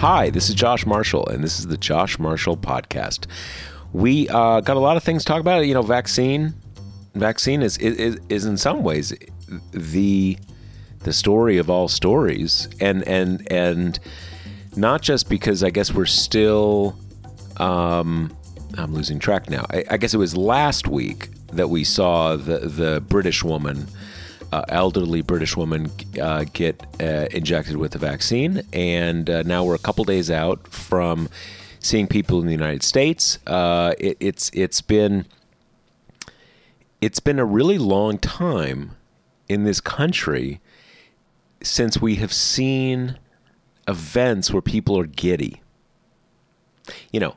Hi, this is Josh Marshall, and this is the Josh Marshall Podcast. We got a lot of things to talk about. You know, vaccine is in some ways the story of all stories, and not just because I guess we're still. I'm losing track now. I guess it was last week that we saw the British woman. Elderly British woman get injected with the vaccine, and now we're a couple days out from seeing people in the United States. It's been a really long time in this country since we have seen events where people are giddy. You know,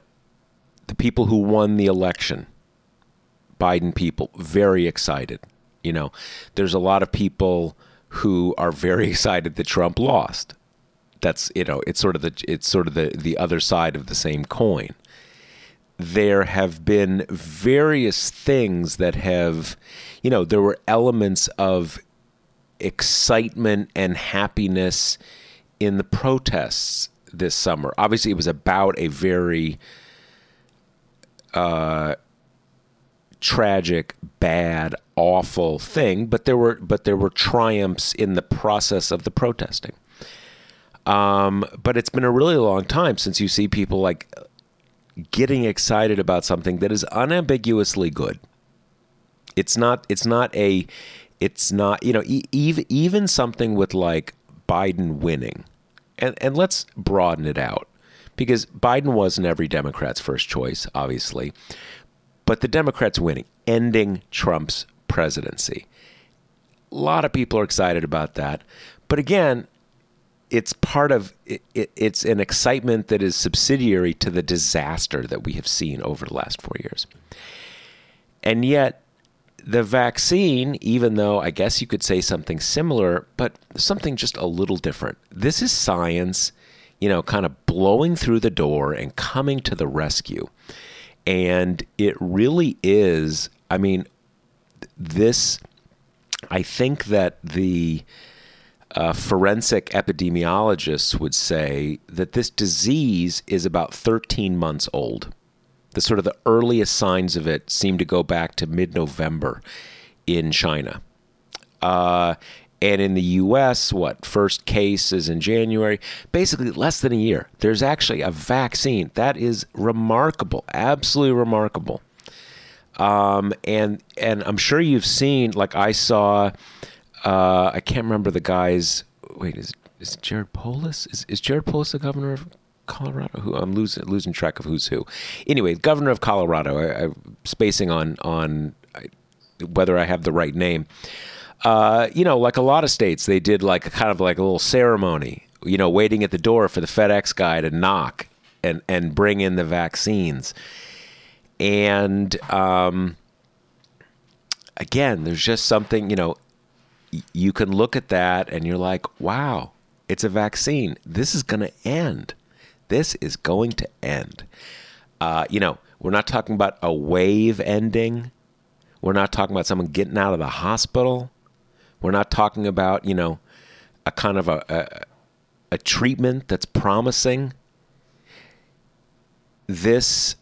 the people who won the election, Biden people, very excited. You know, there's a lot of people who are very excited that Trump lost. That's, you know, it's sort of the other side of the same coin. There have been various things that have, you know, there were elements of excitement and happiness in the protests this summer. Obviously, it was about a very tragic, bad, awful thing, but there were triumphs in the process of the protesting. But it's been a really long time since you see people like getting excited about something that is unambiguously good. It's not, you know, even something with like Biden winning, and let's broaden it out, because Biden wasn't every Democrat's first choice, obviously. But the Democrats winning, ending Trump's presidency. A lot of people are excited about that. But again, it's part of it's an excitement that is subsidiary to the disaster that we have seen over the last 4 years. And yet the vaccine, even though I guess you could say something similar, but something just a little different. This is science, you know, kind of blowing through the door and coming to the rescue. And it really is, I mean, this, I think that the forensic epidemiologists would say that this disease is about 13 months old. The sort of the earliest signs of it seem to go back to mid-November in China. And in the U.S., first case is in January, basically less than a year. There's actually a vaccine. That is remarkable, absolutely remarkable. And I'm sure you've seen, like I saw, I can't remember the guy's, wait, is it Jared Polis? Is Jared Polis the governor of Colorado? Who I'm losing track of who's who. Anyway, governor of Colorado, I'm spacing on whether I have the right name. You know, like a lot of states, they did like a kind of like a little ceremony, you know, waiting at the door for the FedEx guy to knock and bring in the vaccines. And again, there's just something, you know, you can look at that and you're like, wow, it's a vaccine. This is going to end. This is going to end. You know, we're not talking about a wave ending. We're not talking about someone getting out of the hospital. We're not talking about, you know, a kind of a treatment that's promising. This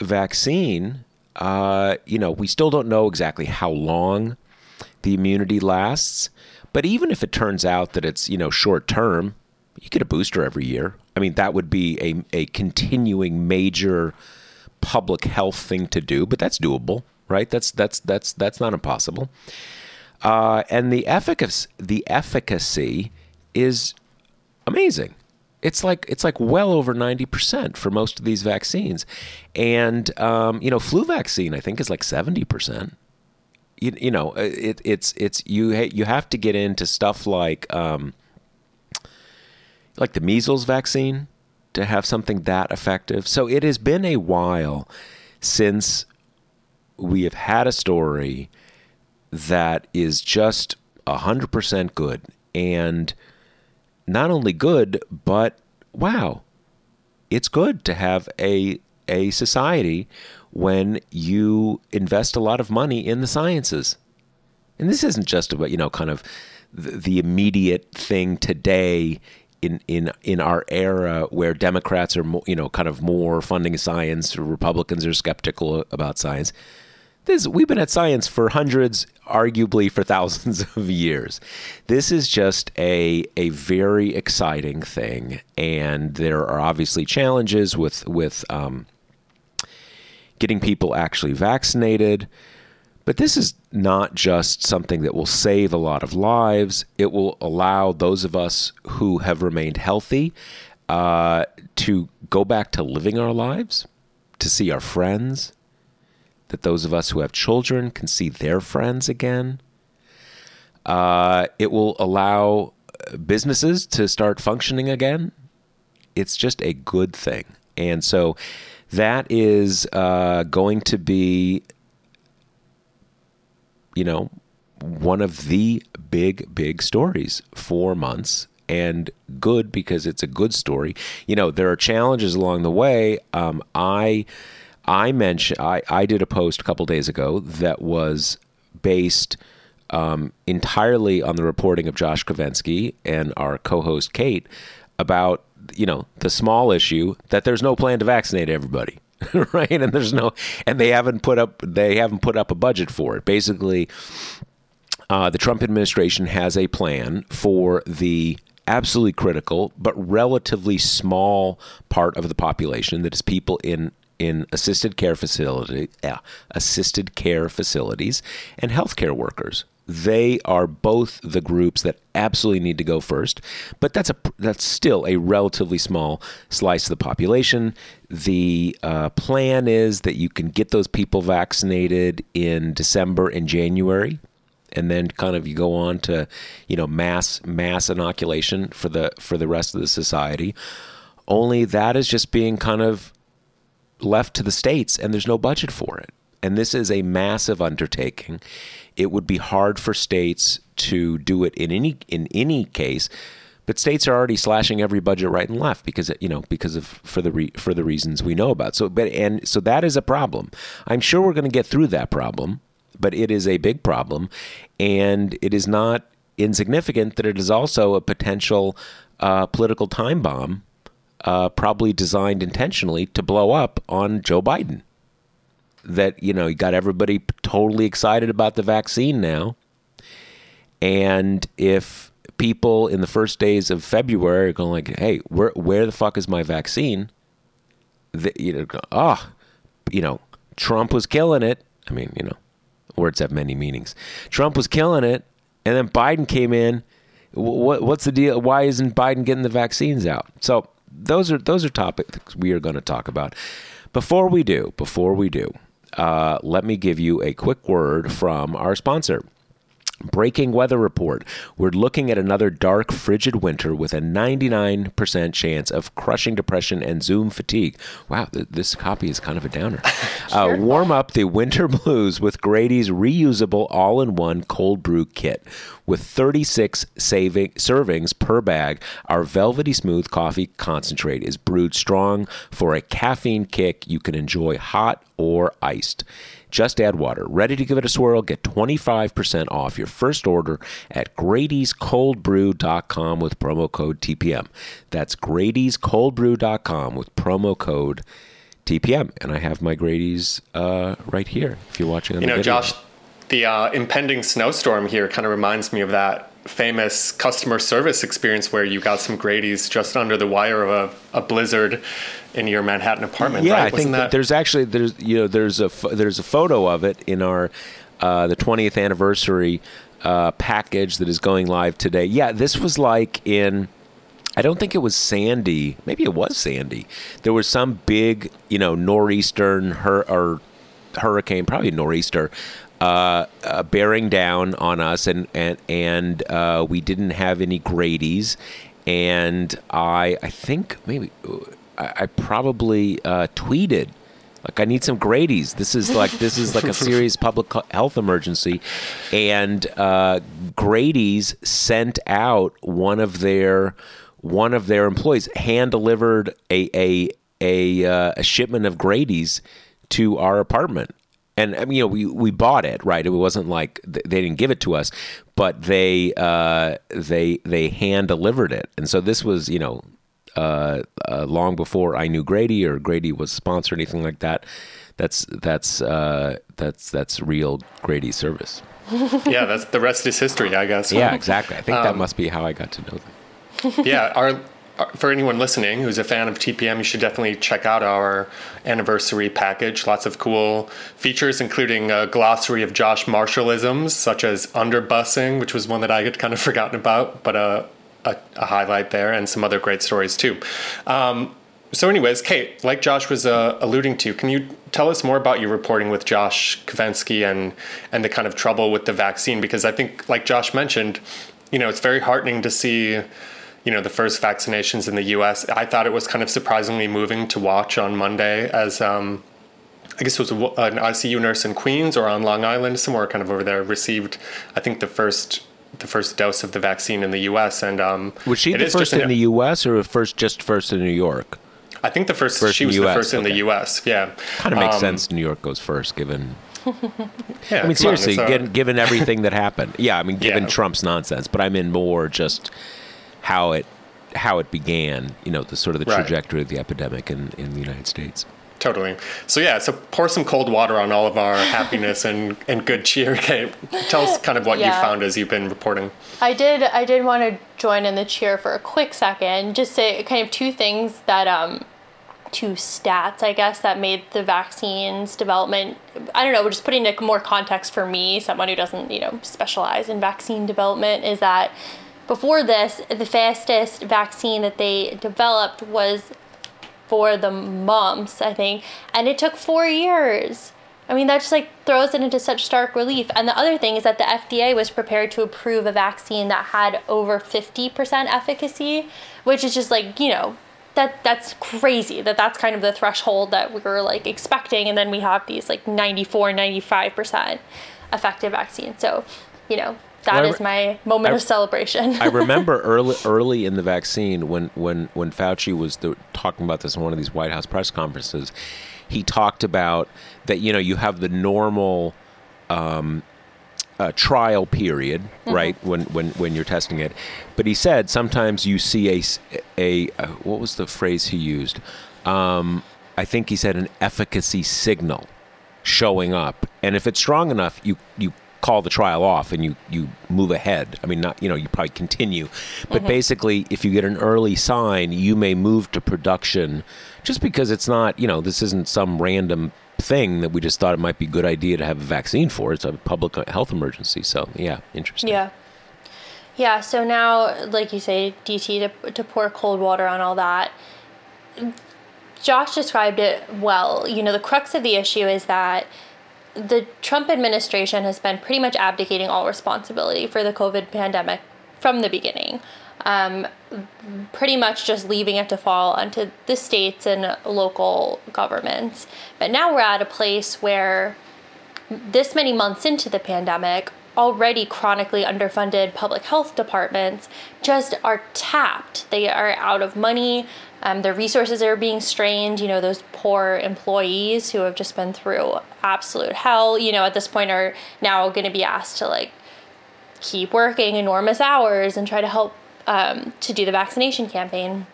vaccine, you know, we still don't know exactly how long the immunity lasts. But even if it turns out that it's, you know, short term, you get a booster every year. I mean, that would be a continuing major public health thing to do, but that's doable, right? That's not impossible. And the efficacy is amazing. It's like well over 90% for most of these vaccines. And, you know, flu vaccine, I think, is like 70%. You know, it's, you have to get into stuff like, like the measles vaccine, to have something that effective. So it has been a while since we have had a story that is just 100% good. And not only good, but wow, it's good to have a society when you invest a lot of money in the sciences. And this isn't just about, you know, kind of the immediate thing today in our era where Democrats are, you know, kind of more funding science, or Republicans are skeptical about science. This, we've been at science for hundreds, arguably for thousands of years. This is just a very exciting thing. And there are obviously challenges with getting people actually vaccinated. But this is not just something that will save a lot of lives. It will allow those of us who have remained healthy to go back to living our lives, to see our friends, that those of us who have children can see their friends again. It will allow businesses to start functioning again. It's just a good thing. And so that is going to be, you know, one of the big, big stories for months. And good because it's a good story. You know, there are challenges along the way. I did a post a couple days ago that was based entirely on the reporting of Josh Kovensky and our co-host Kate about, you know, the small issue that there's no plan to vaccinate everybody, right? And there's no, and they haven't put up a budget for it. Basically, the Trump administration has a plan for the absolutely critical but relatively small part of the population that is people in assisted care facilities and healthcare workers. They are both the groups that absolutely need to go first, but that's still a relatively small slice of the population. The plan is that you can get those people vaccinated in December and January, and then kind of you go on to, you know, mass inoculation for the rest of the society. Only that is just being kind of left to the states, and there's no budget for it. And this is a massive undertaking. It would be hard for states to do it in any case, but states are already slashing every budget right and left because of the reasons we know about. So that is a problem. I'm sure we're going to get through that problem, but it is a big problem, and it is not insignificant that it is also a potential political time bomb. Probably designed intentionally to blow up on Joe Biden. That, you know, he got everybody totally excited about the vaccine now. And if people in the first days of February are going like, hey, where the fuck is my vaccine? Trump was killing it. I mean, you know, words have many meanings. Trump was killing it. And then Biden came in. What's the deal? Why isn't Biden getting the vaccines out? So, those are topics we are going to talk about. Before we do, let me give you a quick word from our sponsor. Breaking weather report. We're looking at another dark, frigid winter with a 99% chance of crushing depression and Zoom fatigue. Wow, this copy is kind of a downer. Sure. Warm up the winter blues with Grady's reusable all-in-one cold brew kit. With 36 servings per bag, our velvety smooth coffee concentrate is brewed strong for a caffeine kick you can enjoy hot or iced. Just add water. Ready to give it a swirl? Get 25% off your first order at Grady'sColdBrew.com with promo code TPM. That's Grady'sColdBrew.com with promo code TPM. And I have my Grady's right here if you're watching on the video. Josh, the impending snowstorm here kind of reminds me of that famous customer service experience where you got some Grady's just under the wire of a blizzard in your Manhattan apartment. Yeah, right? I think that there's a photo of it in our the 20th anniversary package that is going live today. Yeah, this was like in, I don't think it was Sandy. Maybe it was Sandy. There was some big, you know, nor'eastern or hurricane, probably nor'easter, bearing down on us, and we didn't have any Grady's, And I think maybe I probably tweeted, like, I need some Grady's. This is like a serious public health emergency. And Grady's sent out one of their employees, hand delivered a shipment of Grady's to our apartment. And I mean, we bought it, right? It wasn't like they didn't give it to us, but they hand delivered it. And so this was, long before I knew Grady or Grady was a sponsor or anything like that. That's real Grady service. Yeah, that's the rest is history, I guess. Yeah, exactly. I think that must be how I got to know them. Yeah, for anyone listening who's a fan of TPM, you should definitely check out our anniversary package. Lots of cool features, including a glossary of Josh Marshallisms, such as underbussing, which was one that I had kind of forgotten about, but a highlight there, and some other great stories too. So anyways, Kate, like Josh was alluding to, can you tell us more about your reporting with Josh Kovensky and the kind of trouble with the vaccine? Because I think, like Josh mentioned, it's very heartening to see the first vaccinations in the U.S. I thought it was kind of surprisingly moving to watch on Monday as, I guess it was an ICU nurse in Queens or on Long Island, somewhere kind of over there, received, I think, the first dose of the vaccine in the U.S. And was she the first in the U.S. or first in New York? I think she was the first in the U.S. Yeah. Kind of makes sense New York goes first, given... Yeah, I mean, seriously, given everything that happened. Yeah, I mean, given Trump's nonsense, but I mean more just... how it began, the sort of the trajectory of the epidemic in the United States. Totally. So yeah, pour some cold water on all of our happiness and good cheer. Kate, tell us kind of what you found as you've been reporting. I did want to join in the cheer for a quick second, just say kind of two things that, two stats, I guess, that made the vaccine's development, I don't know, just putting it more context for me, someone who doesn't, specialize in vaccine development, is that before this, the fastest vaccine that they developed was for the mumps, I think, and it took 4 years. I mean, that just throws it into such stark relief. And the other thing is that the FDA was prepared to approve a vaccine that had over 50% efficacy, which is just that's crazy. That's kind of the threshold that we were expecting, and then we have these 94, 95% effective vaccines. So, that is my moment of celebration. I remember early in the vaccine when Fauci was talking about this in one of these White House press conferences, he talked about that, you have the normal trial period, mm-hmm. right, when you're testing it. But he said sometimes you see a what was the phrase he used? I think he said an efficacy signal showing up. And if it's strong enough, you call the trial off and you move ahead. I mean, not, you probably continue, but mm-hmm. basically if you get an early sign, you may move to production just because it's not, this isn't some random thing that we just thought it might be a good idea to have a vaccine for. It's a public health emergency. So yeah, interesting. Yeah. Yeah. So now, like you say, DT, to pour cold water on all that, Josh described it well. The crux of the issue is that the Trump administration has been pretty much abdicating all responsibility for the COVID pandemic from the beginning, pretty much just leaving it to fall onto the states and local governments. But now we're at a place where this many months into the pandemic, already chronically underfunded public health departments just are tapped. They are out of money. Their resources are being strained. Those poor employees who have just been through absolute hell, at this point are now going to be asked to keep working enormous hours and try to help to do the vaccination campaign.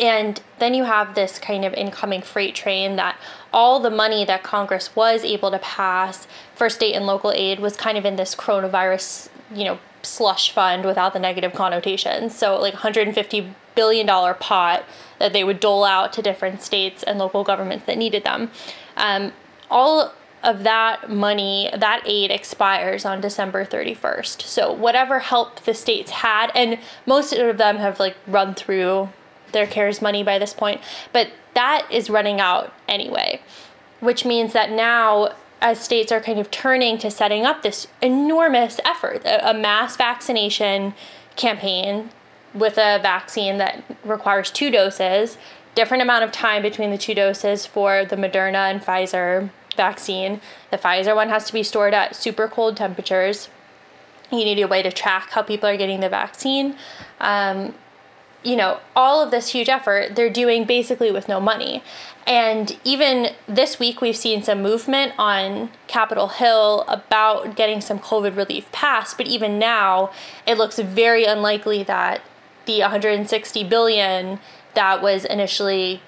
And then you have this kind of incoming freight train that all the money that Congress was able to pass for state and local aid was kind of in this coronavirus, slush fund without the negative connotations. So $150 billion pot that they would dole out to different states and local governments that needed them. All of that money, that aid expires on December 31st. So whatever help the states had, and most of them have run through their CARES money by this point, but that is running out anyway, which means that now as states are kind of turning to setting up this enormous effort, a mass vaccination campaign with a vaccine that requires 2 doses, different amount of time between the 2 doses for the Moderna and Pfizer vaccine. The Pfizer one has to be stored at super cold temperatures. You need a way to track how people are getting the vaccine. You know, all of this huge effort they're doing basically with no money. And even this week, we've seen some movement on Capitol Hill about getting some COVID relief passed. But even now, it looks very unlikely that the $160 billion that was initially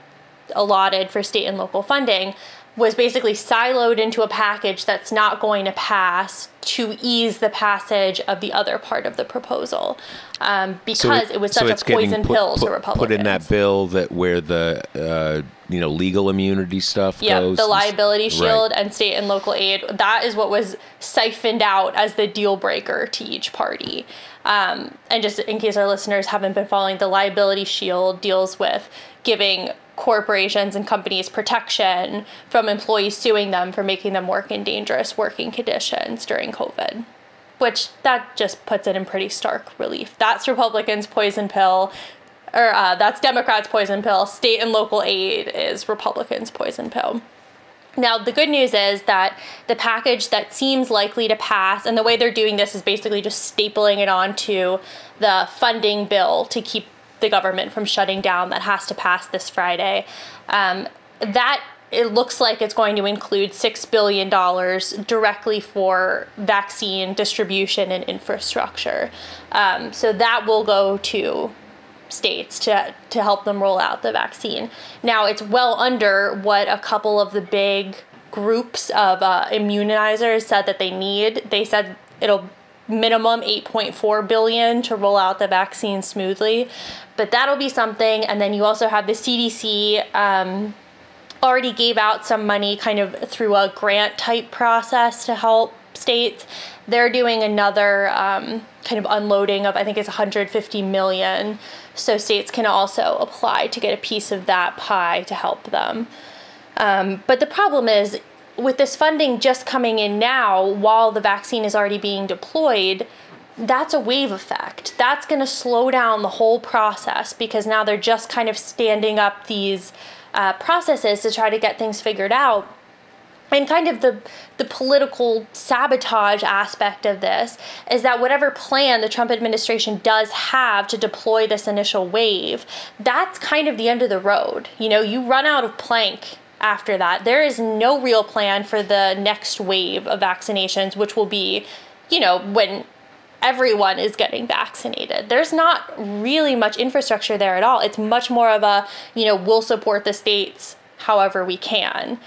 allotted for state and local funding was basically siloed into a package that's not going to pass to ease the passage of the other part of the proposal, because it was such a poison pill to Republicans. Put in that bill that where the legal immunity stuff goes. Yeah, the liability shield and state and local aid. That is what was siphoned out as the deal breaker to each party. And just in case our listeners haven't been following, the liability shield deals with giving corporations and companies protection from employees suing them for making them work in dangerous working conditions during COVID, which that just puts it in pretty stark relief. That's Republicans' poison pill, or that's Democrats' poison pill. State and local aid is Republicans' poison pill. Now, the good news is that the package that seems likely to pass, and the way they're doing this is basically just stapling it onto the funding bill to keep the government from shutting down, that has to pass this Friday, that it looks like it's going to include $6 billion directly for vaccine distribution and infrastructure. So that will go to states to help them roll out the vaccine. Now, it's well under what a couple of the big groups of immunizers said that they need. They said it'll minimum $8.4 billion to roll out the vaccine smoothly. But that'll be something. And then you also have the CDC already gave out some money kind of through a grant type process to help states. They're doing another kind of unloading of, I think it's $150 million. So states can also apply to get a piece of that pie to help them. But the problem is, with this funding just coming in now, while the vaccine is already being deployed, that's a wave effect. That's going to slow down the whole process, because now they're just kind of standing up these processes to try to get things figured out. And kind of the political sabotage aspect of this is that whatever plan the Trump administration does have to deploy this initial wave, that's kind of the end of the road. You know, you run out of plank after that. There is no real plan for the next wave of vaccinations, which will be, you know, when everyone is getting vaccinated. There's not really much infrastructure there at all. It's much more of a, you know, we'll support the states however we can,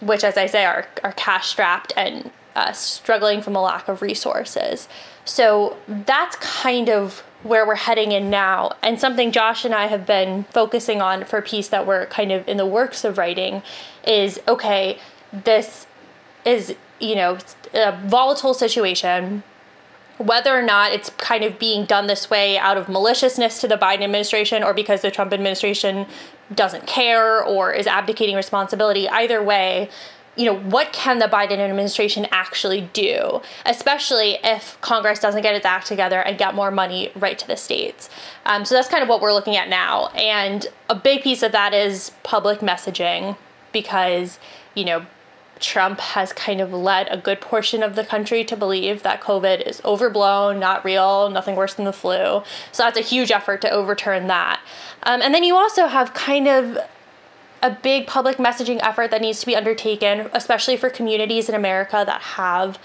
which, as I say, are cash strapped and struggling from a lack of resources. So that's kind of where we're heading in now. And something Josh and I have been focusing on for a piece that we're kind of in the works of writing is, okay, this is, you know, a volatile situation. Whether or not it's kind of being done this way out of maliciousness to the Biden administration or because the Trump administration doesn't care or is abdicating responsibility, either way, you know, what can the Biden administration actually do, especially if Congress doesn't get its act together and get more money right to the states? So that's kind of what we're looking at now. And a big piece of that is public messaging, because, you know, Trump has kind of led a good portion of the country to believe that COVID is overblown, not real, nothing worse than the flu. So that's a huge effort to overturn that. And then you also have kind of a big public messaging effort that needs to be undertaken, especially for communities in America that have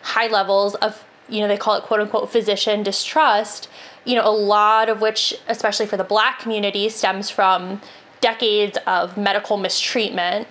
high levels of, you know, they call it quote unquote physician distrust, you know, a lot of which, especially for the Black community, stems from decades of medical mistreatment.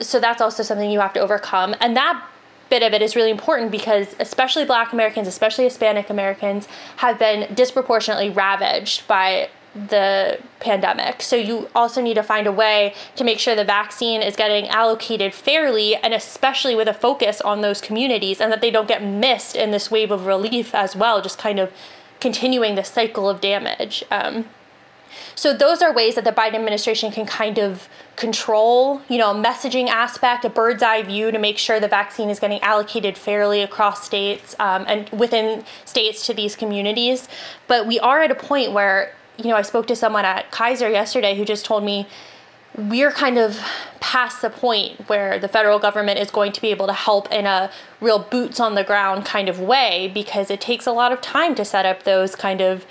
So that's also something you have to overcome. And that bit of it is really important because especially Black Americans, especially Hispanic Americans, have been disproportionately ravaged by the pandemic. So you also need to find a way to make sure the vaccine is getting allocated fairly, and especially with a focus on those communities, and that they don't get missed in this wave of relief as well, just kind of continuing the cycle of damage. So those are ways that the Biden administration can kind of control, you know, a messaging aspect, a bird's eye view to make sure the vaccine is getting allocated fairly across states and within states to these communities. But we are at a point where, you know, I spoke to someone at Kaiser yesterday who just told me we're kind of past the point where the federal government is going to be able to help in a real boots on the ground kind of way, because it takes a lot of time to set up those kind of,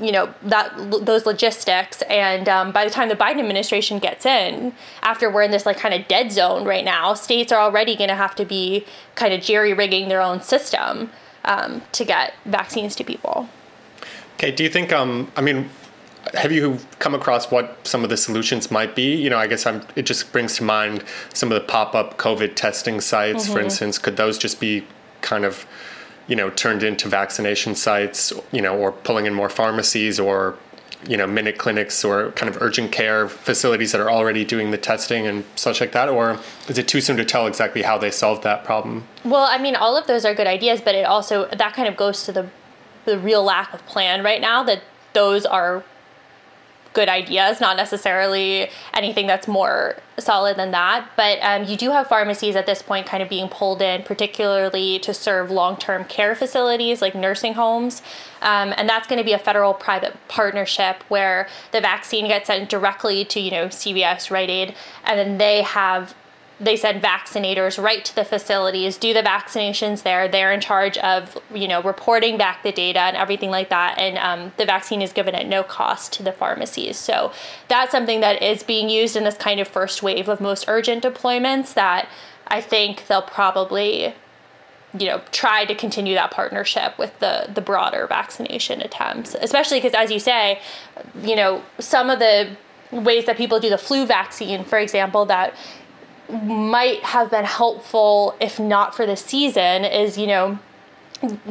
you know, that those logistics. And by the time the Biden administration gets in, after we're in this like kind of dead zone right now, states are already going to have to be kind of jerry-rigging their own system to get vaccines to people. Okay, do you think, have you come across what some of the solutions might be? You know, I guess it just brings to mind some of the pop-up COVID testing sites, for instance. Could those just be kind of, you know, turned into vaccination sites, you know, or pulling in more pharmacies or, you know, minute clinics or kind of urgent care facilities that are already doing the testing and such like that? Or is it too soon to tell exactly how they solved that problem? Well, I mean, all of those are good ideas, but it also, that kind of goes to the real lack of plan right now, that those are good ideas, not necessarily anything that's more solid than that. But you do have pharmacies at this point kind of being pulled in, particularly to serve long-term care facilities like nursing homes. And that's going to be a federal-private partnership where the vaccine gets sent directly to, you know, CVS, Rite Aid, and then they send vaccinators right to the facilities, do the vaccinations there. They're in charge of, you know, reporting back the data and everything like that. And the vaccine is given at no cost to the pharmacies. So that's something that is being used in this kind of first wave of most urgent deployments that I think they'll probably, you know, try to continue that partnership with the broader vaccination attempts, especially because, as you say, you know, some of the ways that people do the flu vaccine, for example, that might have been helpful if not for the season is, you know,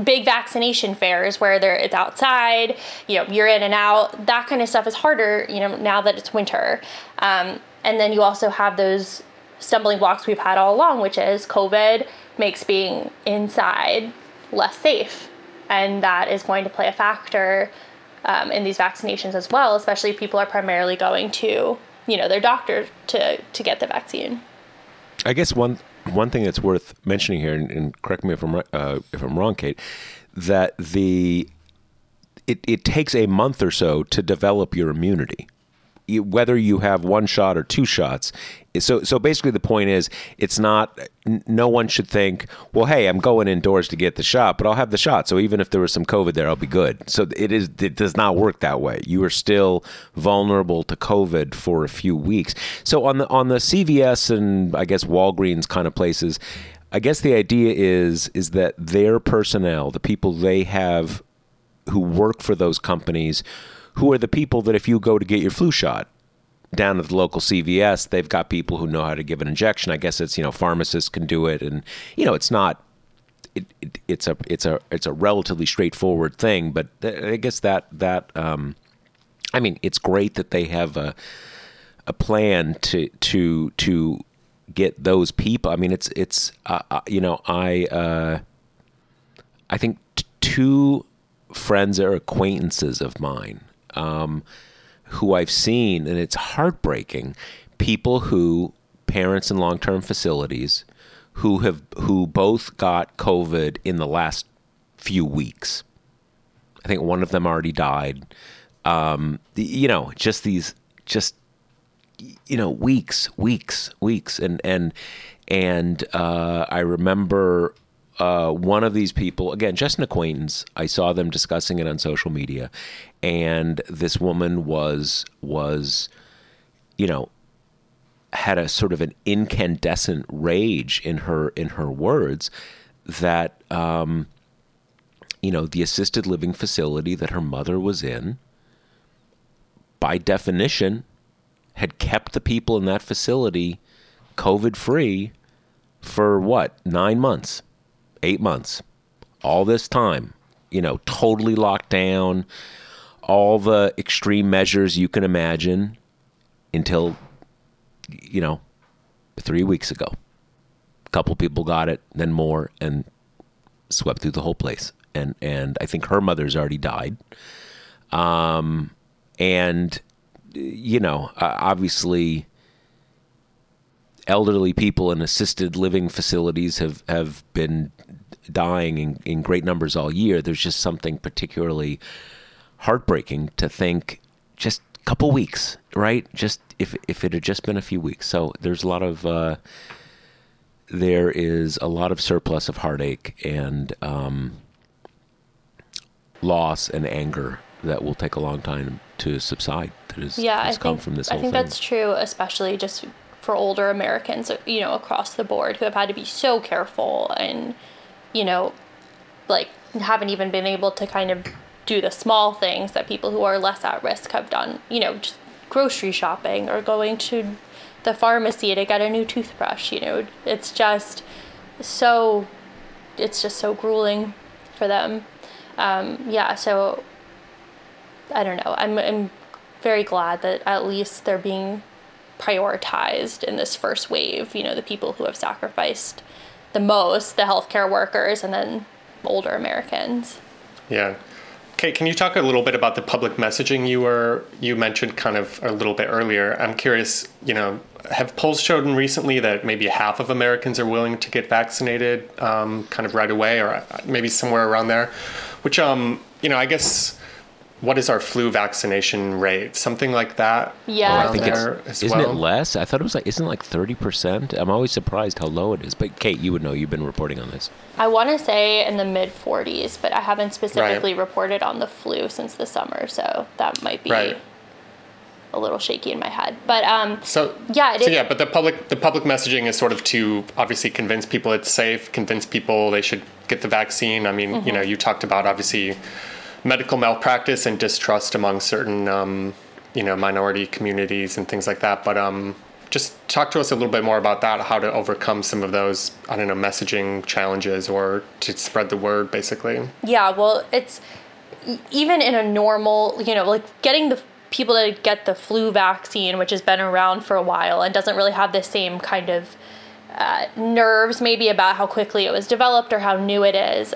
big vaccination fairs where it's outside, you know, you're in and out, that kind of stuff is harder, you know, now that it's winter. And then you also have those stumbling blocks we've had all along, which is COVID makes being inside less safe. And that is going to play a factor in these vaccinations as well, especially if people are primarily going to, you know, their doctor to get the vaccine. I guess one thing that's worth mentioning here, and correct me if I'm wrong, Kate, that it takes a month or so to develop your immunity, whether you have one shot or two shots. So basically, the point is, it's not. No one should think, well, hey, I'm going indoors to get the shot, but I'll have the shot. So even if there was some COVID there, I'll be good. So it does not work that way. You are still vulnerable to COVID for a few weeks. So on the CVS and I guess Walgreens kind of places, I guess the idea is that their personnel, the people they have who work for those companies, who are the people that if you go to get your flu shot down at the local CVS, they've got people who know how to give an injection. I guess it's, you know, pharmacists can do it, and, you know, it's not it's a relatively straightforward thing. But I guess that it's great that they have a plan to get those people. I mean, I think two friends or acquaintances of mine who I've seen, and it's heartbreaking, people who, parents in long-term facilities, who both got COVID in the last few weeks. I think one of them already died. You know, just these, just, you know, weeks. And I remember one of these people, again, just an acquaintance, I saw them discussing it on social media, and this woman was, you know, had a sort of an incandescent rage in her words that, you know, the assisted living facility that her mother was in, by definition, had kept the people in that facility COVID-free for what, 9 months? 8 months, all this time, you know, totally locked down, all the extreme measures you can imagine, until, you know, 3 weeks ago, a couple people got it, then more, and swept through the whole place. And I think her mother's already died. And, you know, obviously elderly people in assisted living facilities have been dying in great numbers all year. There's just something particularly heartbreaking to think just a couple weeks, right? Just if it had just been a few weeks. So there's a lot of there is a lot of surplus of heartache and loss and anger that will take a long time to subside. I think that's true, especially just for older Americans, you know, across the board who have had to be so careful and, you know, like haven't even been able to kind of do the small things that people who are less at risk have done, you know, just grocery shopping or going to the pharmacy to get a new toothbrush. You know, it's just so grueling for them. So I don't know. I'm very glad that at least they're being prioritized in this first wave. You know, the people who have sacrificed the most, the healthcare workers, and then older Americans. Yeah. Kate, can you talk a little bit about the public messaging you mentioned kind of a little bit earlier? I'm curious, you know, have polls shown recently that maybe half of Americans are willing to get vaccinated kind of right away, or maybe somewhere around there, which, you know, I guess, what is our flu vaccination rate? Something like that? Yeah. I think isn't it less? I thought it was isn't it like 30%? I'm always surprised how low it is. But Kate, you would know, you've been reporting on this. I want to say in the mid 40s, but I haven't specifically reported on the flu since the summer. So that might be a little shaky in my head. But but the public messaging is sort of to obviously convince people it's safe, convince people they should get the vaccine. I mean, you know, you talked about obviously medical malpractice and distrust among certain, you know, minority communities and things like that. But just talk to us a little bit more about that, how to overcome some of those, I don't know, messaging challenges or to spread the word, basically. Yeah, well, it's even in a normal, you know, like getting the people to get the flu vaccine, which has been around for a while and doesn't really have the same kind of nerves maybe about how quickly it was developed or how new it is.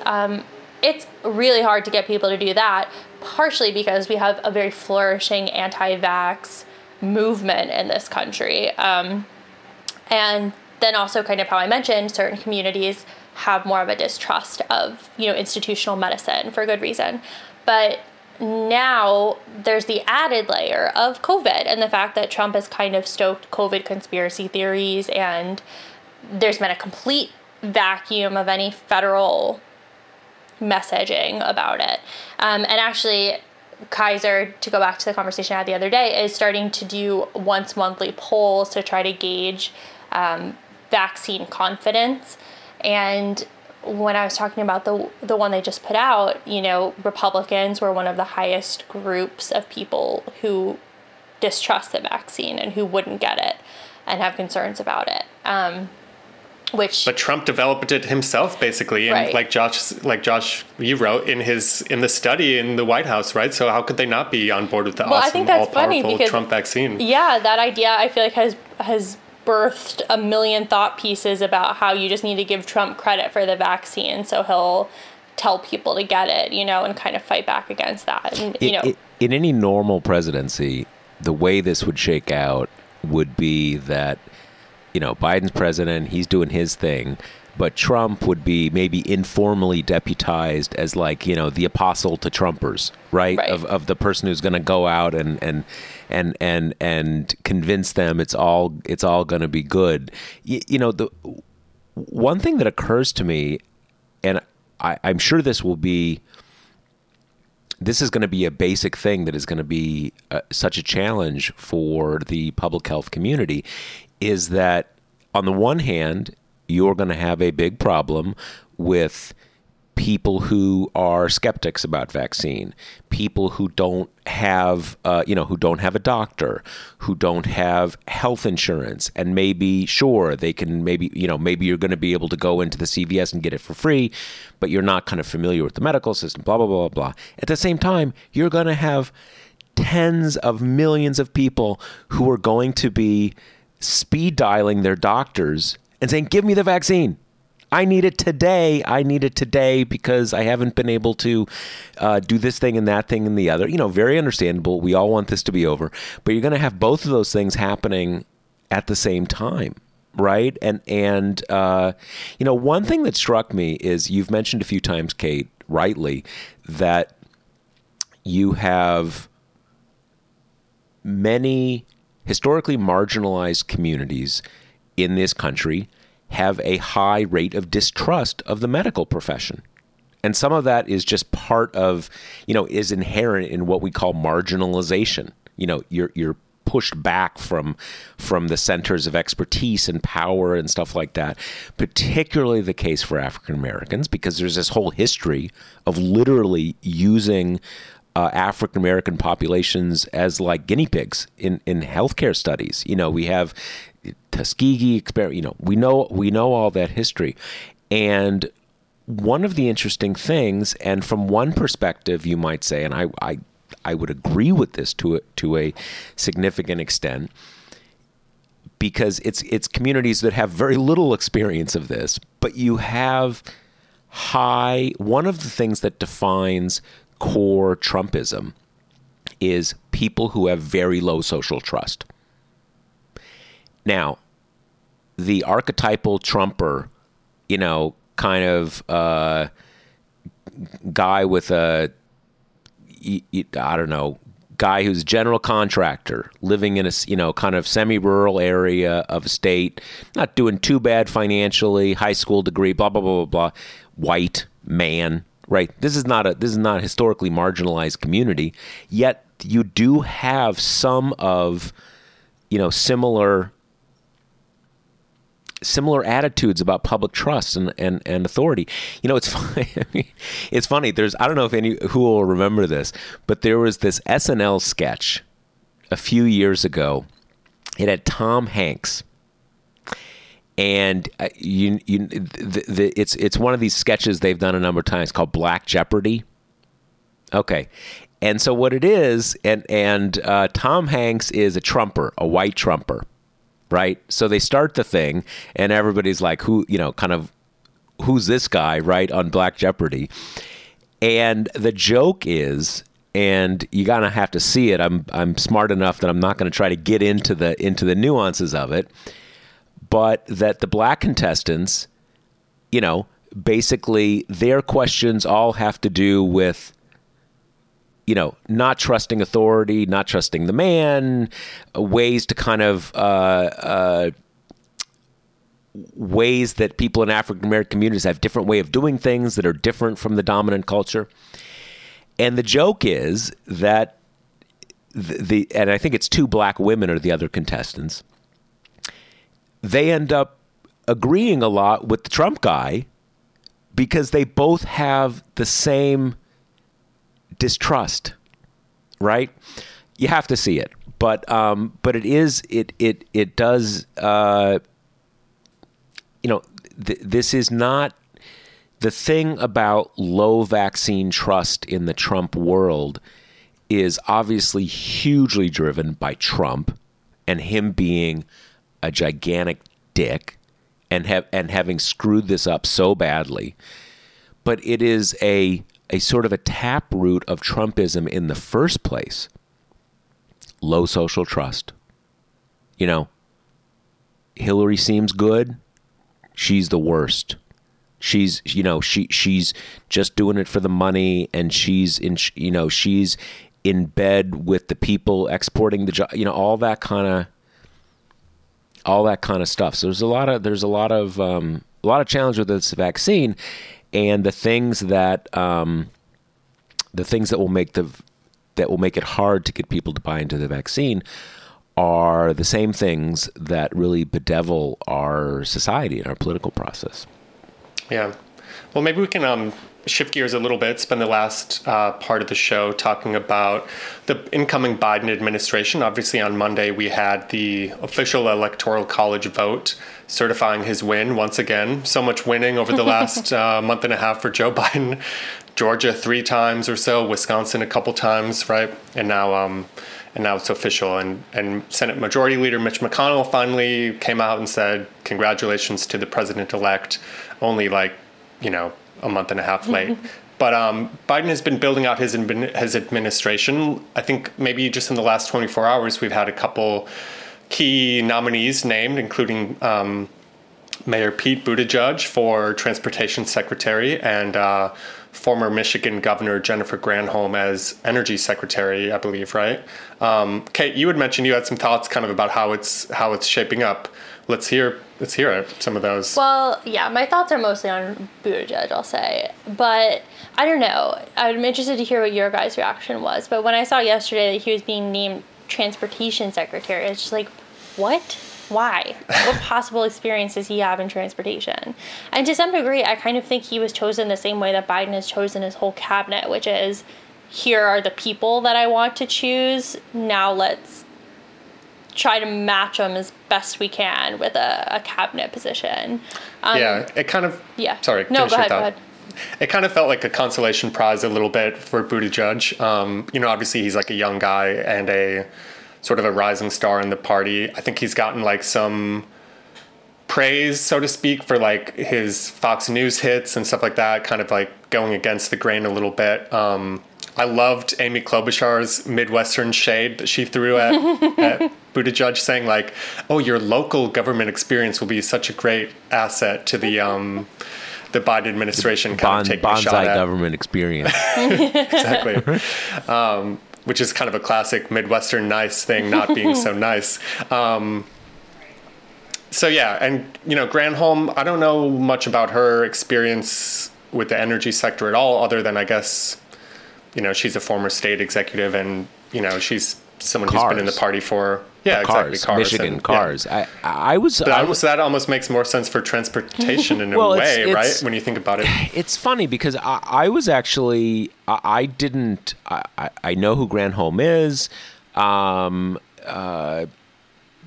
It's really hard to get people to do that, partially because we have a very flourishing anti-vax movement in this country. And then also kind of how I mentioned, certain communities have more of a distrust of, you know, institutional medicine for good reason. But now there's the added layer of COVID and the fact that Trump has kind of stoked COVID conspiracy theories, and there's been a complete vacuum of any federal messaging about it. And actually, Kaiser, to go back to the conversation I had the other day, is starting to do once monthly polls to try to gauge vaccine confidence. And when I was talking about the one they just put out, you know, Republicans were one of the highest groups of people who distrust the vaccine and who wouldn't get it and have concerns about it. But Trump developed it himself, basically, and like Josh, you wrote in the study in the White House, right? So how could they not be on board with the awesome, all-powerful Trump vaccine? Yeah, that idea I feel like has birthed a million thought pieces about how you just need to give Trump credit for the vaccine, so he'll tell people to get it, you know, and kind of fight back against that. And in any normal presidency, the way this would shake out would be that, you know, Biden's president, he's doing his thing, but Trump would be maybe informally deputized as, like, you know, the apostle to Trumpers, right? Of the person who's going to go out and convince them it's all going to be good. You know, the one thing that occurs to me, and I'm sure this is going to be a basic thing that is going to be such a challenge for the public health community, is that on the one hand, you're going to have a big problem with people who are skeptics about vaccine, people who don't have, who don't have a doctor, who don't have health insurance, and maybe you're going to be able to go into the CVS and get it for free, but you're not kind of familiar with the medical system, blah, blah, blah, blah. At the same time, you're going to have tens of millions of people who are going to be speed dialing their doctors and saying, give me the vaccine. I need it today because I haven't been able to do this thing and that thing and the other. You know, very understandable. We all want this to be over. But you're going to have both of those things happening at the same time. right? And you know, one thing that struck me is you've mentioned a few times, Kate, rightly, that you have many historically marginalized communities in this country have a high rate of distrust of the medical profession. And some of that is just part of, you know, is inherent in what we call marginalization. You know, you're pushed back from the centers of expertise and power and stuff like that, particularly the case for African Americans, because there's this whole history of literally using African American populations as like guinea pigs in healthcare studies. You know, we have Tuskegee experiment, you know, we know all that history. And one of the interesting things, and from one perspective, you might say, and I would agree with this to a significant extent, because it's communities that have very little experience of this, but you have one of the things that defines core Trumpism is people who have very low social trust. Now, the archetypal Trumper, you know, kind of guy with a, I don't know, guy who's general contractor living in a, you know, kind of semi-rural area of a state, not doing too bad financially, high school degree, blah, blah, blah, blah, blah, white man, right? This is not a historically marginalized community, yet you do have some of, you know, similar attitudes about public trust and authority. You know, it's funny. I mean, it's funny. There's, I don't know if any who will remember this, but there was this SNL sketch a few years ago. It had Tom Hanks, and it's one of these sketches they've done a number of times called Black Jeopardy. Okay. And so what it is, and Tom Hanks is a Trumper, a white Trumper, right? So they start the thing, and everybody's like, who, you know, kind of, who's this guy, right, on Black Jeopardy? And the joke is, and you're going to have to see it, I'm smart enough that I'm not going to try to get into the nuances of it, but that the black contestants, you know, basically their questions all have to do with, you know, not trusting authority, not trusting the man, ways that people in African American communities have different way of doing things that are different from the dominant culture. And the joke is that and I think it's two black women are the other contestants, they end up agreeing a lot with the Trump guy because they both have the same distrust, right? You have to see it, but it does. You know, this is not the thing about low vaccine trust in the Trump world is obviously hugely driven by Trump and him being a gigantic dick and having screwed this up so badly, but it is a sort of a taproot of Trumpism in the first place. Low social trust. You know, Hillary seems good. She's the worst. She's, you know, she's just doing it for the money, and she's in bed with the people exporting the job, you know, all that kind of stuff. So there's a lot of challenge with this vaccine. And the things that will make it hard to get people to buy into the vaccine are the same things that really bedevil our society and our political process. Yeah. Well, maybe we can shift gears a little bit, spend the last part of the show talking about the incoming Biden administration. Obviously, on Monday, we had the official Electoral College vote certifying his win once again. So much winning over the last month and a half for Joe Biden. Georgia 3 times or so, Wisconsin a couple times, right? And now it's official. And Senate Majority Leader Mitch McConnell finally came out and said, congratulations to the president-elect, only like, you know, a month and a half late. But Biden has been building out his administration. I think maybe just in the last 24 hours, we've had a couple key nominees named, including Mayor Pete Buttigieg for Transportation Secretary and former Michigan Governor Jennifer Granholm as Energy Secretary, I believe, right? Kate, you had mentioned you had some thoughts kind of about how it's shaping up. Let's hear some of those. Well, yeah, my thoughts are mostly on Buttigieg, I'll say. But I don't know. I'm interested to hear what your guys' reaction was. But when I saw yesterday that he was being named Transportation Secretary, it's just like, what? Why? What possible experience does he have in transportation? And to some degree, I kind of think he was chosen the same way that Biden has chosen his whole cabinet, which is, here are the people that I want to choose. Now let's try to match them as best we can with a cabinet position. Go ahead. It kind of felt like a consolation prize a little bit for Buttigieg. Obviously he's like a young guy and a sort of a rising star in the party. I think he's gotten like some praise, so to speak, for like his Fox News hits and stuff like that, kind of like going against the grain a little bit. I loved Amy Klobuchar's Midwestern shade that she threw at Buttigieg, saying like, oh, your local government experience will be such a great asset to the Biden administration. Bonsai government experience. Exactly. Which is kind of a classic Midwestern nice thing, not being so nice. Granholm, I don't know much about her experience with the energy sector at all, other than I guess, she's a former state executive and, she's someone who's been in the party for... Yeah, cars, exactly. Cars, Michigan and, cars. Yeah. That almost makes more sense for transportation in a way, right? When you think about it, it's funny because I was actually I know who Granholm is.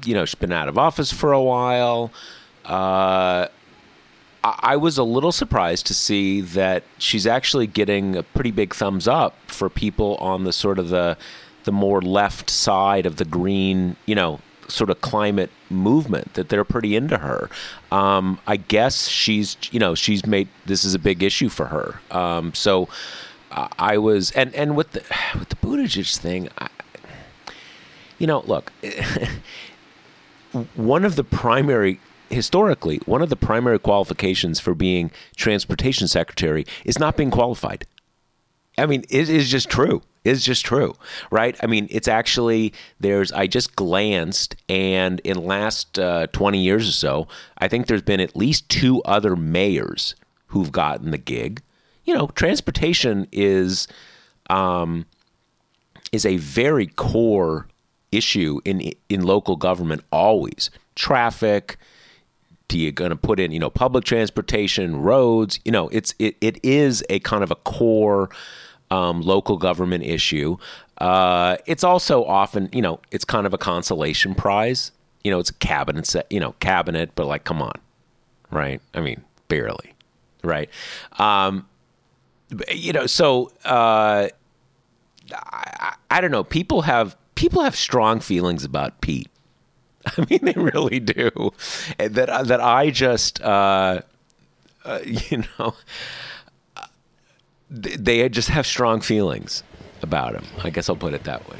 She's been out of office for a while. I was a little surprised to see that she's actually getting a pretty big thumbs up for people on the sort of the more left side of the green, sort of climate movement, that they're pretty into her. I guess she's made, this is a big issue for her. So I was, and with the Buttigieg thing, look, historically, one of the primary qualifications for being transportation secretary is not being qualified. I mean, it is just true. It's just true, right? I mean, it's actually, I just glanced, and in the last 20 years or so, I think there's been at least 2 other mayors who've gotten the gig. Transportation is a very core issue in local government always. Traffic, you're going to put in, public transportation, roads, it is a kind of a core local government issue. It's also often, it's kind of a consolation prize. It's a cabinet, but like, come on, right? I mean, barely, right? I don't know. People have strong feelings about Pete. I mean, they really do. That I just, they just have strong feelings about him. I guess I'll put it that way.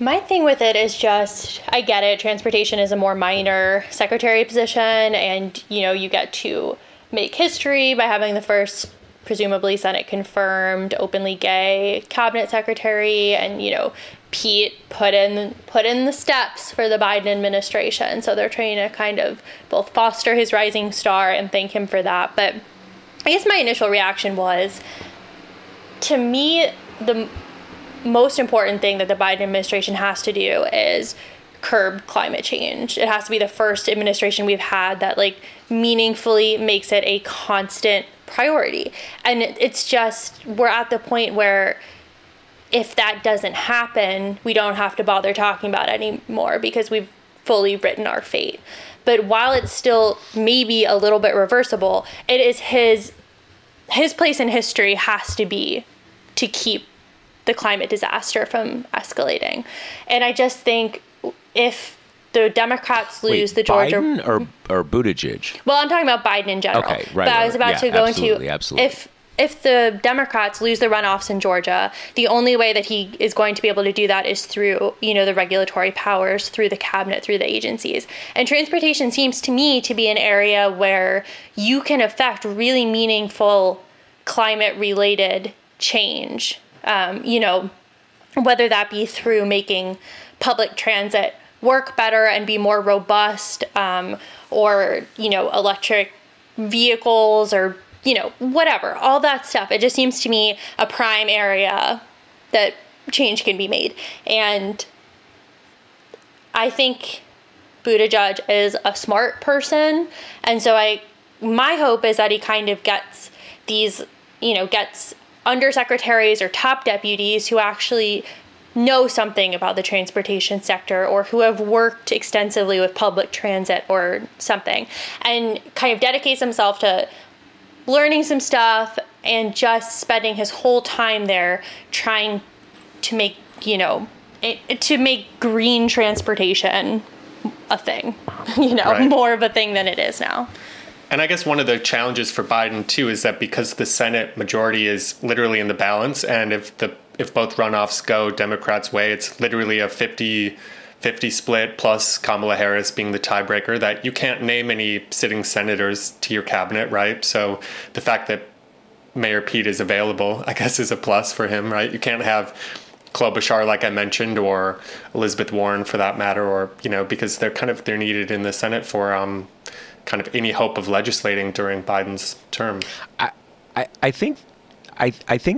My thing with it is just, I get it. Transportation is a more minor secretary position, and you get to make history by having the first, presumably Senate-confirmed, openly gay cabinet secretary, and Pete put in the steps for the Biden administration. So they're trying to kind of both foster his rising star and thank him for that. But I guess my initial reaction was, to me, the most important thing that the Biden administration has to do is curb climate change. It has to be the first administration we've had that like meaningfully makes it a constant priority. And it's just, we're at the point where if that doesn't happen, we don't have to bother talking about it anymore because we've fully written our fate. But while it's still maybe a little bit reversible, it is his place in history has to be to keep the climate disaster from escalating. And I just think if the Democrats lose the Georgia... Biden or Buttigieg? Well, I'm talking about Biden in general. Okay, right. But I was about to go into... Absolutely. If if the Democrats lose the runoffs in Georgia, the only way that he is going to be able to do that is through, you know, the regulatory powers, through the cabinet, through the agencies. And transportation seems to me to be an area where you can affect really meaningful climate-related change, you know, whether that be through making public transit work better and be more robust, or, you know, electric vehicles or, you know, whatever, all that stuff. It just seems to me a prime area that change can be made. And I think Buttigieg is a smart person. And so my hope is that he kind of gets these, you know, gets undersecretaries or top deputies who actually know something about the transportation sector or who have worked extensively with public transit or something, and kind of dedicates himself to learning some stuff and just spending his whole time there trying to make, you know, to make green transportation a thing, you know, right, more of a thing than it is now. And I guess one of the challenges for Biden, too, is that because the Senate majority is literally in the balance, and if both runoffs go Democrats' way, it's literally a 50-50 split, plus Kamala Harris being the tiebreaker, that you can't name any sitting senators to your cabinet, right? So the fact that Mayor Pete is available, I guess, is a plus for him, right? You can't have Klobuchar, like I mentioned, or Elizabeth Warren, for that matter, or, you know, because they're needed in the Senate for kind of any hope of legislating during Biden's term. I think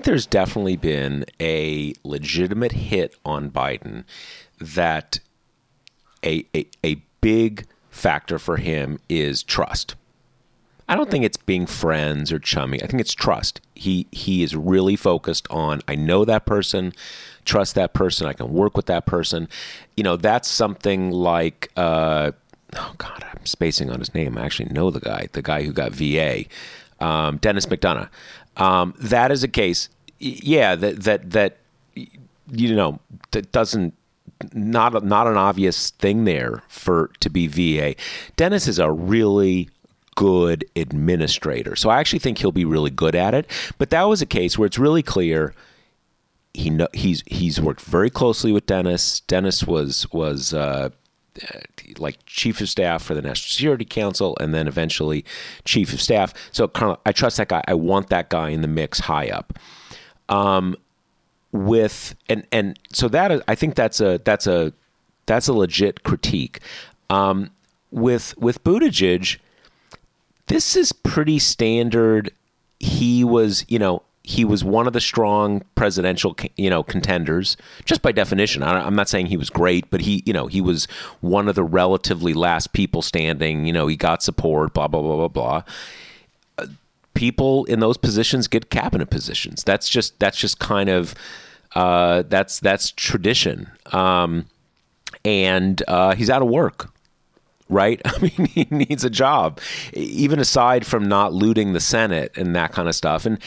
there's definitely been a legitimate hit on Biden that a big factor for him is trust. I don't think it's being friends or chummy. I think it's trust. He is really focused on, I know that person, trust that person, I can work with that person. You know, that's something like, oh God, I'm spacing on his name. I actually know the guy who got VA, Dennis McDonough. That is a case, yeah, that you know, that doesn't, not an obvious thing there for to be VA. Dennis is a really good administrator, so I actually think he'll be really good at it. But that was a case where it's really clear he's worked very closely with Dennis. Dennis was like chief of staff for the National Security Council, and then eventually chief of staff. So I trust that guy. I want that guy in the mix high up. So that, I think that's a legit critique. With Buttigieg, this is pretty standard. He was one of the strong presidential, you know, contenders, just by definition. I'm not saying he was great, but he was one of the relatively last people standing. You know, he got support, blah, blah, blah, blah, blah. People in those positions get cabinet positions. That's just kind of that's tradition. And he's out of work. Right? I mean, he needs a job, even aside from not looting the Senate and that kind of stuff. And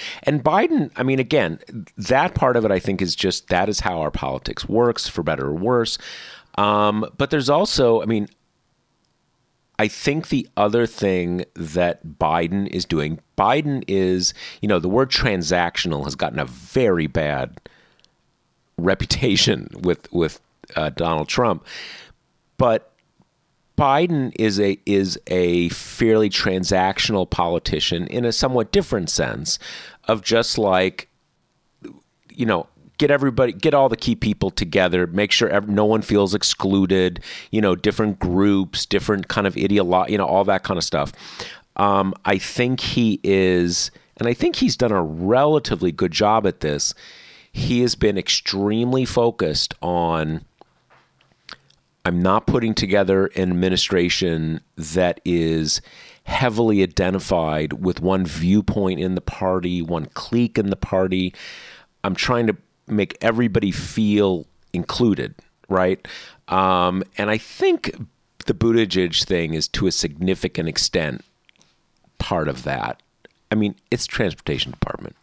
Biden, I mean, again, that part of it, I think, is just that is how our politics works, for better or worse. But there's also, I mean, I think the other thing that Biden is doing, you know, the word transactional has gotten a very bad reputation with Donald Trump. But Biden is a fairly transactional politician in a somewhat different sense of just like, you know, get all the key people together, make sure no one feels excluded, you know, different groups, different kind of ideology, you know, all that kind of stuff. I think he is, and I think he's done a relatively good job at this. He has been extremely focused on, I'm not putting together an administration that is heavily identified with one viewpoint in the party, one clique in the party. I'm trying to make everybody feel included, right? And I think the Buttigieg thing is, to a significant extent, part of that. I mean, it's transportation department.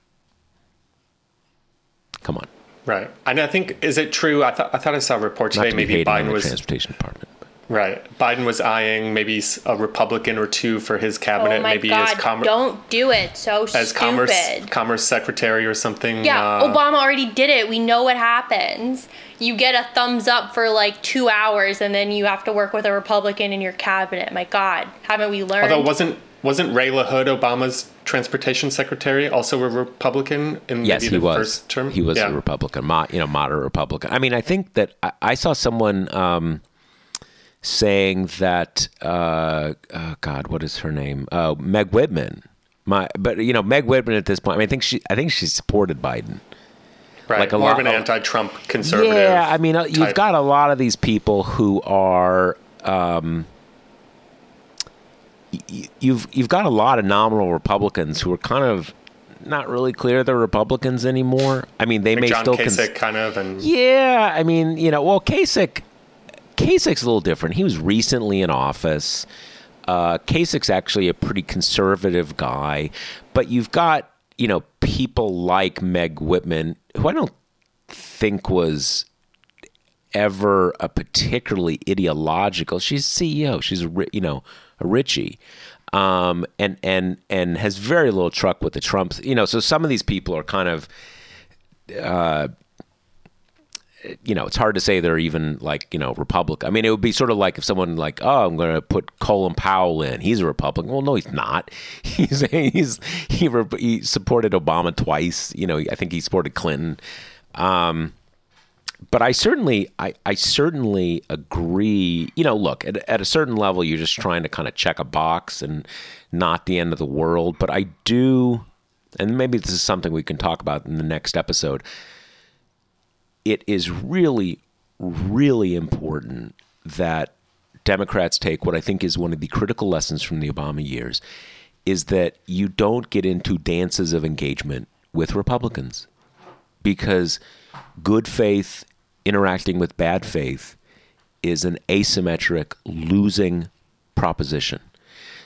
Come on. Right. And I think, is it true? I thought I saw a report today. Maybe Biden was transportation department. Right. Biden was eyeing maybe a Republican or two for his cabinet. Oh my maybe God, as don't do it. So stupid. As Commerce Secretary or something. Yeah, Obama already did it. We know what happens. You get a thumbs up for like 2 hours and then you have to work with a Republican in your cabinet. My God, haven't we learned? Although wasn't Ray LaHood, Obama's transportation secretary, also a Republican in first term? He was a Republican, moderate Republican. I mean, I think that I saw someone saying that, what is her name? Meg Whitman. Meg Whitman at this point, I mean, I think she supported Biden. Right, like more of an anti-Trump conservative. Yeah, I mean, you've got a lot of these people who are... You've got a lot of nominal Republicans who are kind of not really clear they're Republicans anymore. I mean, they may still... John Kasich kind of, and... Yeah, I mean, Kasich's a little different. He was recently in office. Kasich's actually a pretty conservative guy. But you've got, people like Meg Whitman, who I don't think was... ever a particularly ideological. She's CEO. She's a Richie, and has very little truck with the Trumps. So some of these people are kind of, it's hard to say they're even like Republican. I mean, it would be sort of like if someone like, oh, I'm going to put Colin Powell in. He's a Republican. Well, no, he's not. He supported Obama twice. I think he supported Clinton. But I certainly agree, look, at a certain level, you're just trying to kind of check a box and not the end of the world. But I do, and maybe this is something we can talk about in the next episode, it is really, really important that Democrats take what I think is one of the critical lessons from the Obama years, is that you don't get into dances of engagement with Republicans. Because good faith interacting with bad faith is an asymmetric losing proposition.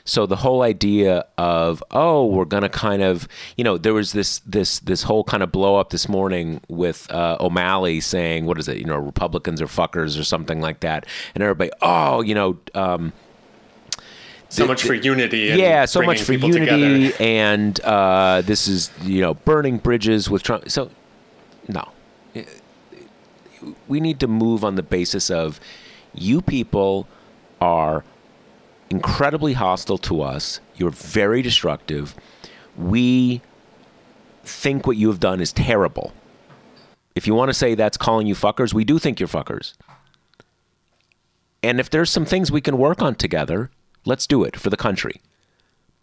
So the whole idea of, we're going to kind of, there was this whole kind of blow up this morning with O'Malley saying, what is it, Republicans are fuckers or something like that. And everybody, so much for unity. And so much for unity. Together. And this is, burning bridges with Trump. So no, we need to move on the basis of you people are incredibly hostile to us. You're very destructive. We think what you have done is terrible. If you want to say that's calling you fuckers, we do think you're fuckers. And if there's some things we can work on together, let's do it for the country.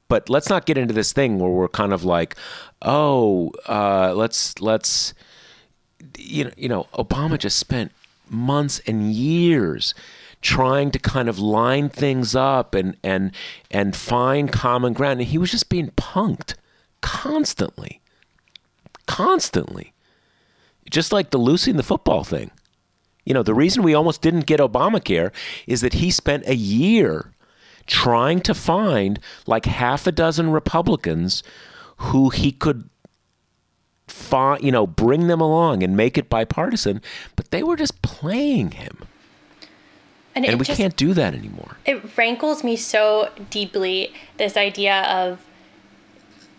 But let's not get into this thing where we're kind of like, let's Obama just spent months and years trying to kind of line things up and find common ground. And he was just being punked constantly. Just like the Lucy and the football thing. The reason we almost didn't get Obamacare is that he spent a year trying to find like half a dozen Republicans who he could find, bring them along and make it bipartisan, but they were just playing him. And we can't do that anymore. It rankles me so deeply, this idea of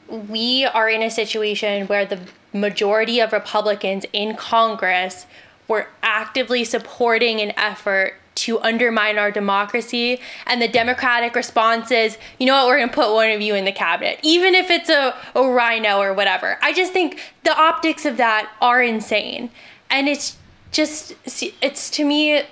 we are in a situation where the majority of Republicans in Congress were actively supporting an effort to undermine our democracy, and the Democratic response is, we're going to put one of you in the cabinet, even if it's a rhino or whatever. I just think the optics of that are insane. And it's to me,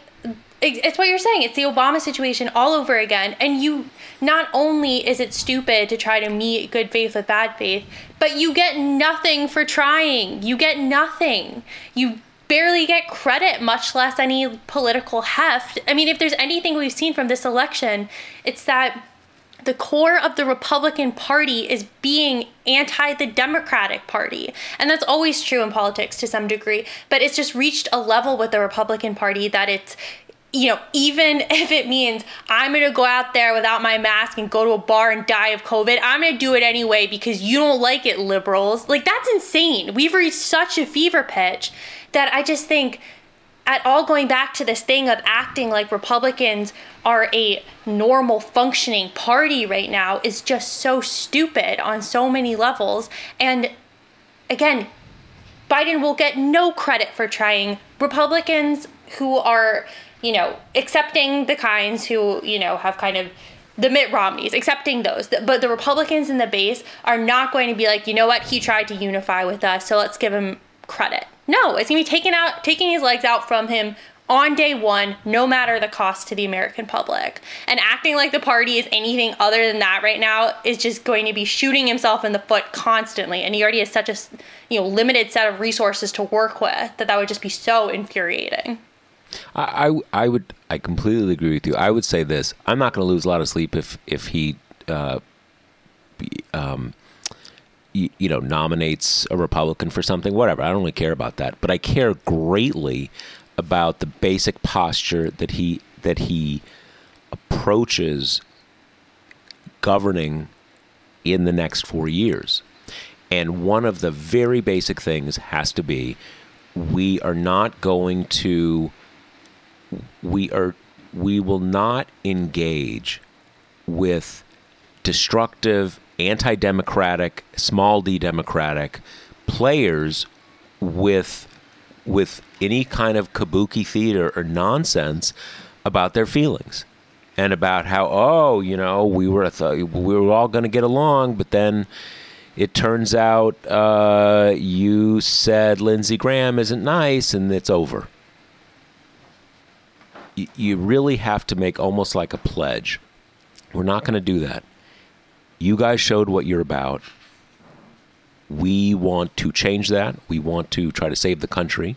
it's what you're saying. It's the Obama situation all over again. And not only is it stupid to try to meet good faith with bad faith, but you get nothing for trying. You get nothing. You barely get credit, much less any political heft. I mean, if there's anything we've seen from this election, it's that the core of the Republican Party is being anti the Democratic Party. And that's always true in politics to some degree, but it's just reached a level with the Republican Party that it's, even if it means I'm going to go out there without my mask and go to a bar and die of COVID, I'm going to do it anyway because you don't like it, liberals. Like, that's insane. We've reached such a fever pitch that I just think at all going back to this thing of acting like Republicans are a normal functioning party right now is just so stupid on so many levels. And again, Biden will get no credit for trying. Republicans who are, you know, accepting the kinds who, you know, have kind of the Mitt Romneys, accepting those. But the Republicans in the base are not going to be like, you know what, he tried to unify with us, so let's give him credit. No, it's going to be taking his legs out from him on day one, no matter the cost to the American public. And acting like the party is anything other than that right now is just going to be shooting himself in the foot constantly. And he already has such a, you know, limited set of resources to work with that would just be so infuriating. I completely agree with you. I would say this: I'm not going to lose a lot of sleep if he, nominates a Republican for something, whatever. I don't really care about that, but I care greatly about the basic posture that he approaches governing in the next 4 years. And one of the very basic things has to be, we will not engage with destructive, anti-democratic, small d democratic players with any kind of kabuki theater or nonsense about their feelings and about how, oh, you know, we were all going to get along, but then it turns out you said Lindsey Graham isn't nice, and it's over. You really have to make almost like a pledge. We're not going to do that. You guys showed what you're about. We want to change that. We want to try to save the country.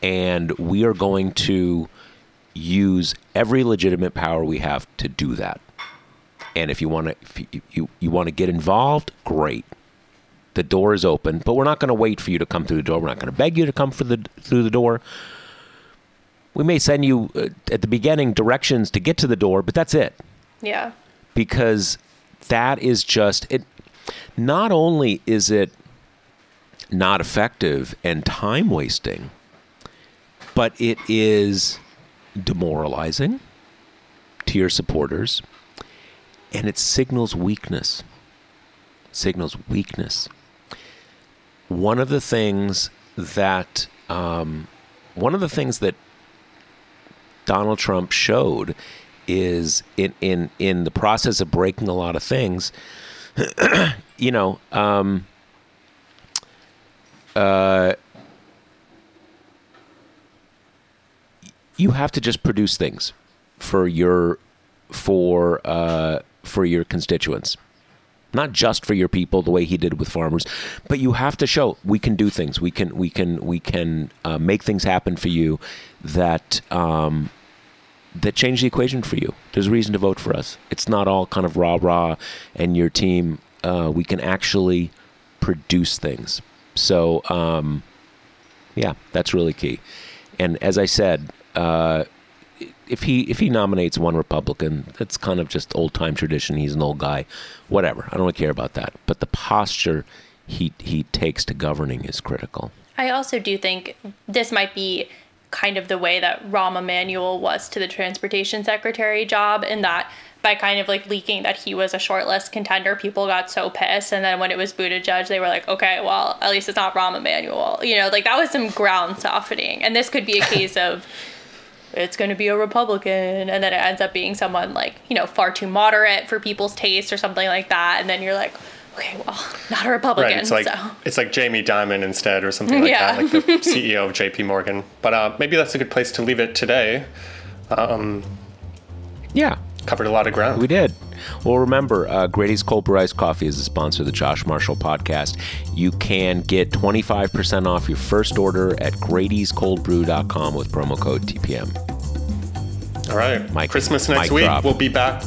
And we are going to use every legitimate power we have to do that. And if you want to get involved, great. The door is open, but we're not going to wait for you to come through the door. We're not going to beg you to come through the door. We may send you at the beginning directions to get to the door, but that's it. Yeah. Because that is just it. Not only is it not effective and time wasting, but it is demoralizing to your supporters, and it signals weakness. One of the things that Donald Trump showed is in the process of breaking a lot of things. You know, you have to just produce things for your constituents, not just for your people the way he did with farmers, but you have to show we can do things. We can make things happen for you that change the equation for you. There's a reason to vote for us. It's not all kind of rah-rah and your team. We can actually produce things. So, yeah, that's really key. And as I said, if he nominates one Republican, that's kind of just old-time tradition. He's an old guy. Whatever. I don't really care about that. But the posture he takes to governing is critical. I also do think this might be kind of the way that Rahm Emanuel was to the transportation secretary job, and that by kind of like leaking that he was a shortlist contender, people got so pissed. And then when it was Buttigieg, they were like, okay, well, at least it's not Rahm Emanuel. You know, like that was some ground softening. And this could be a case of it's going to be a Republican, and then it ends up being someone like, you know, far too moderate for people's taste or something like that. And then you're like, okay, well, not a Republican. Right, it's like Jamie Dimon instead or something like that, like the CEO of JP Morgan. But maybe that's a good place to leave it today. Yeah. Covered a lot of ground. We did. Well, remember, Grady's Cold Brew Iced Coffee is the sponsor of the Josh Marshall podcast. You can get 25% off your first order at Grady'sColdBrew.com with promo code TPM. All right. Christmas next week. Drop. We'll be back.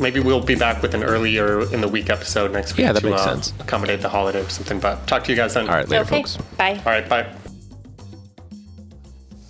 Maybe we'll be back with an earlier in the week episode next week. Yeah, that makes sense. Accommodate the holiday or something. But talk to you guys then. All right, later, folks. Bye. All right, bye.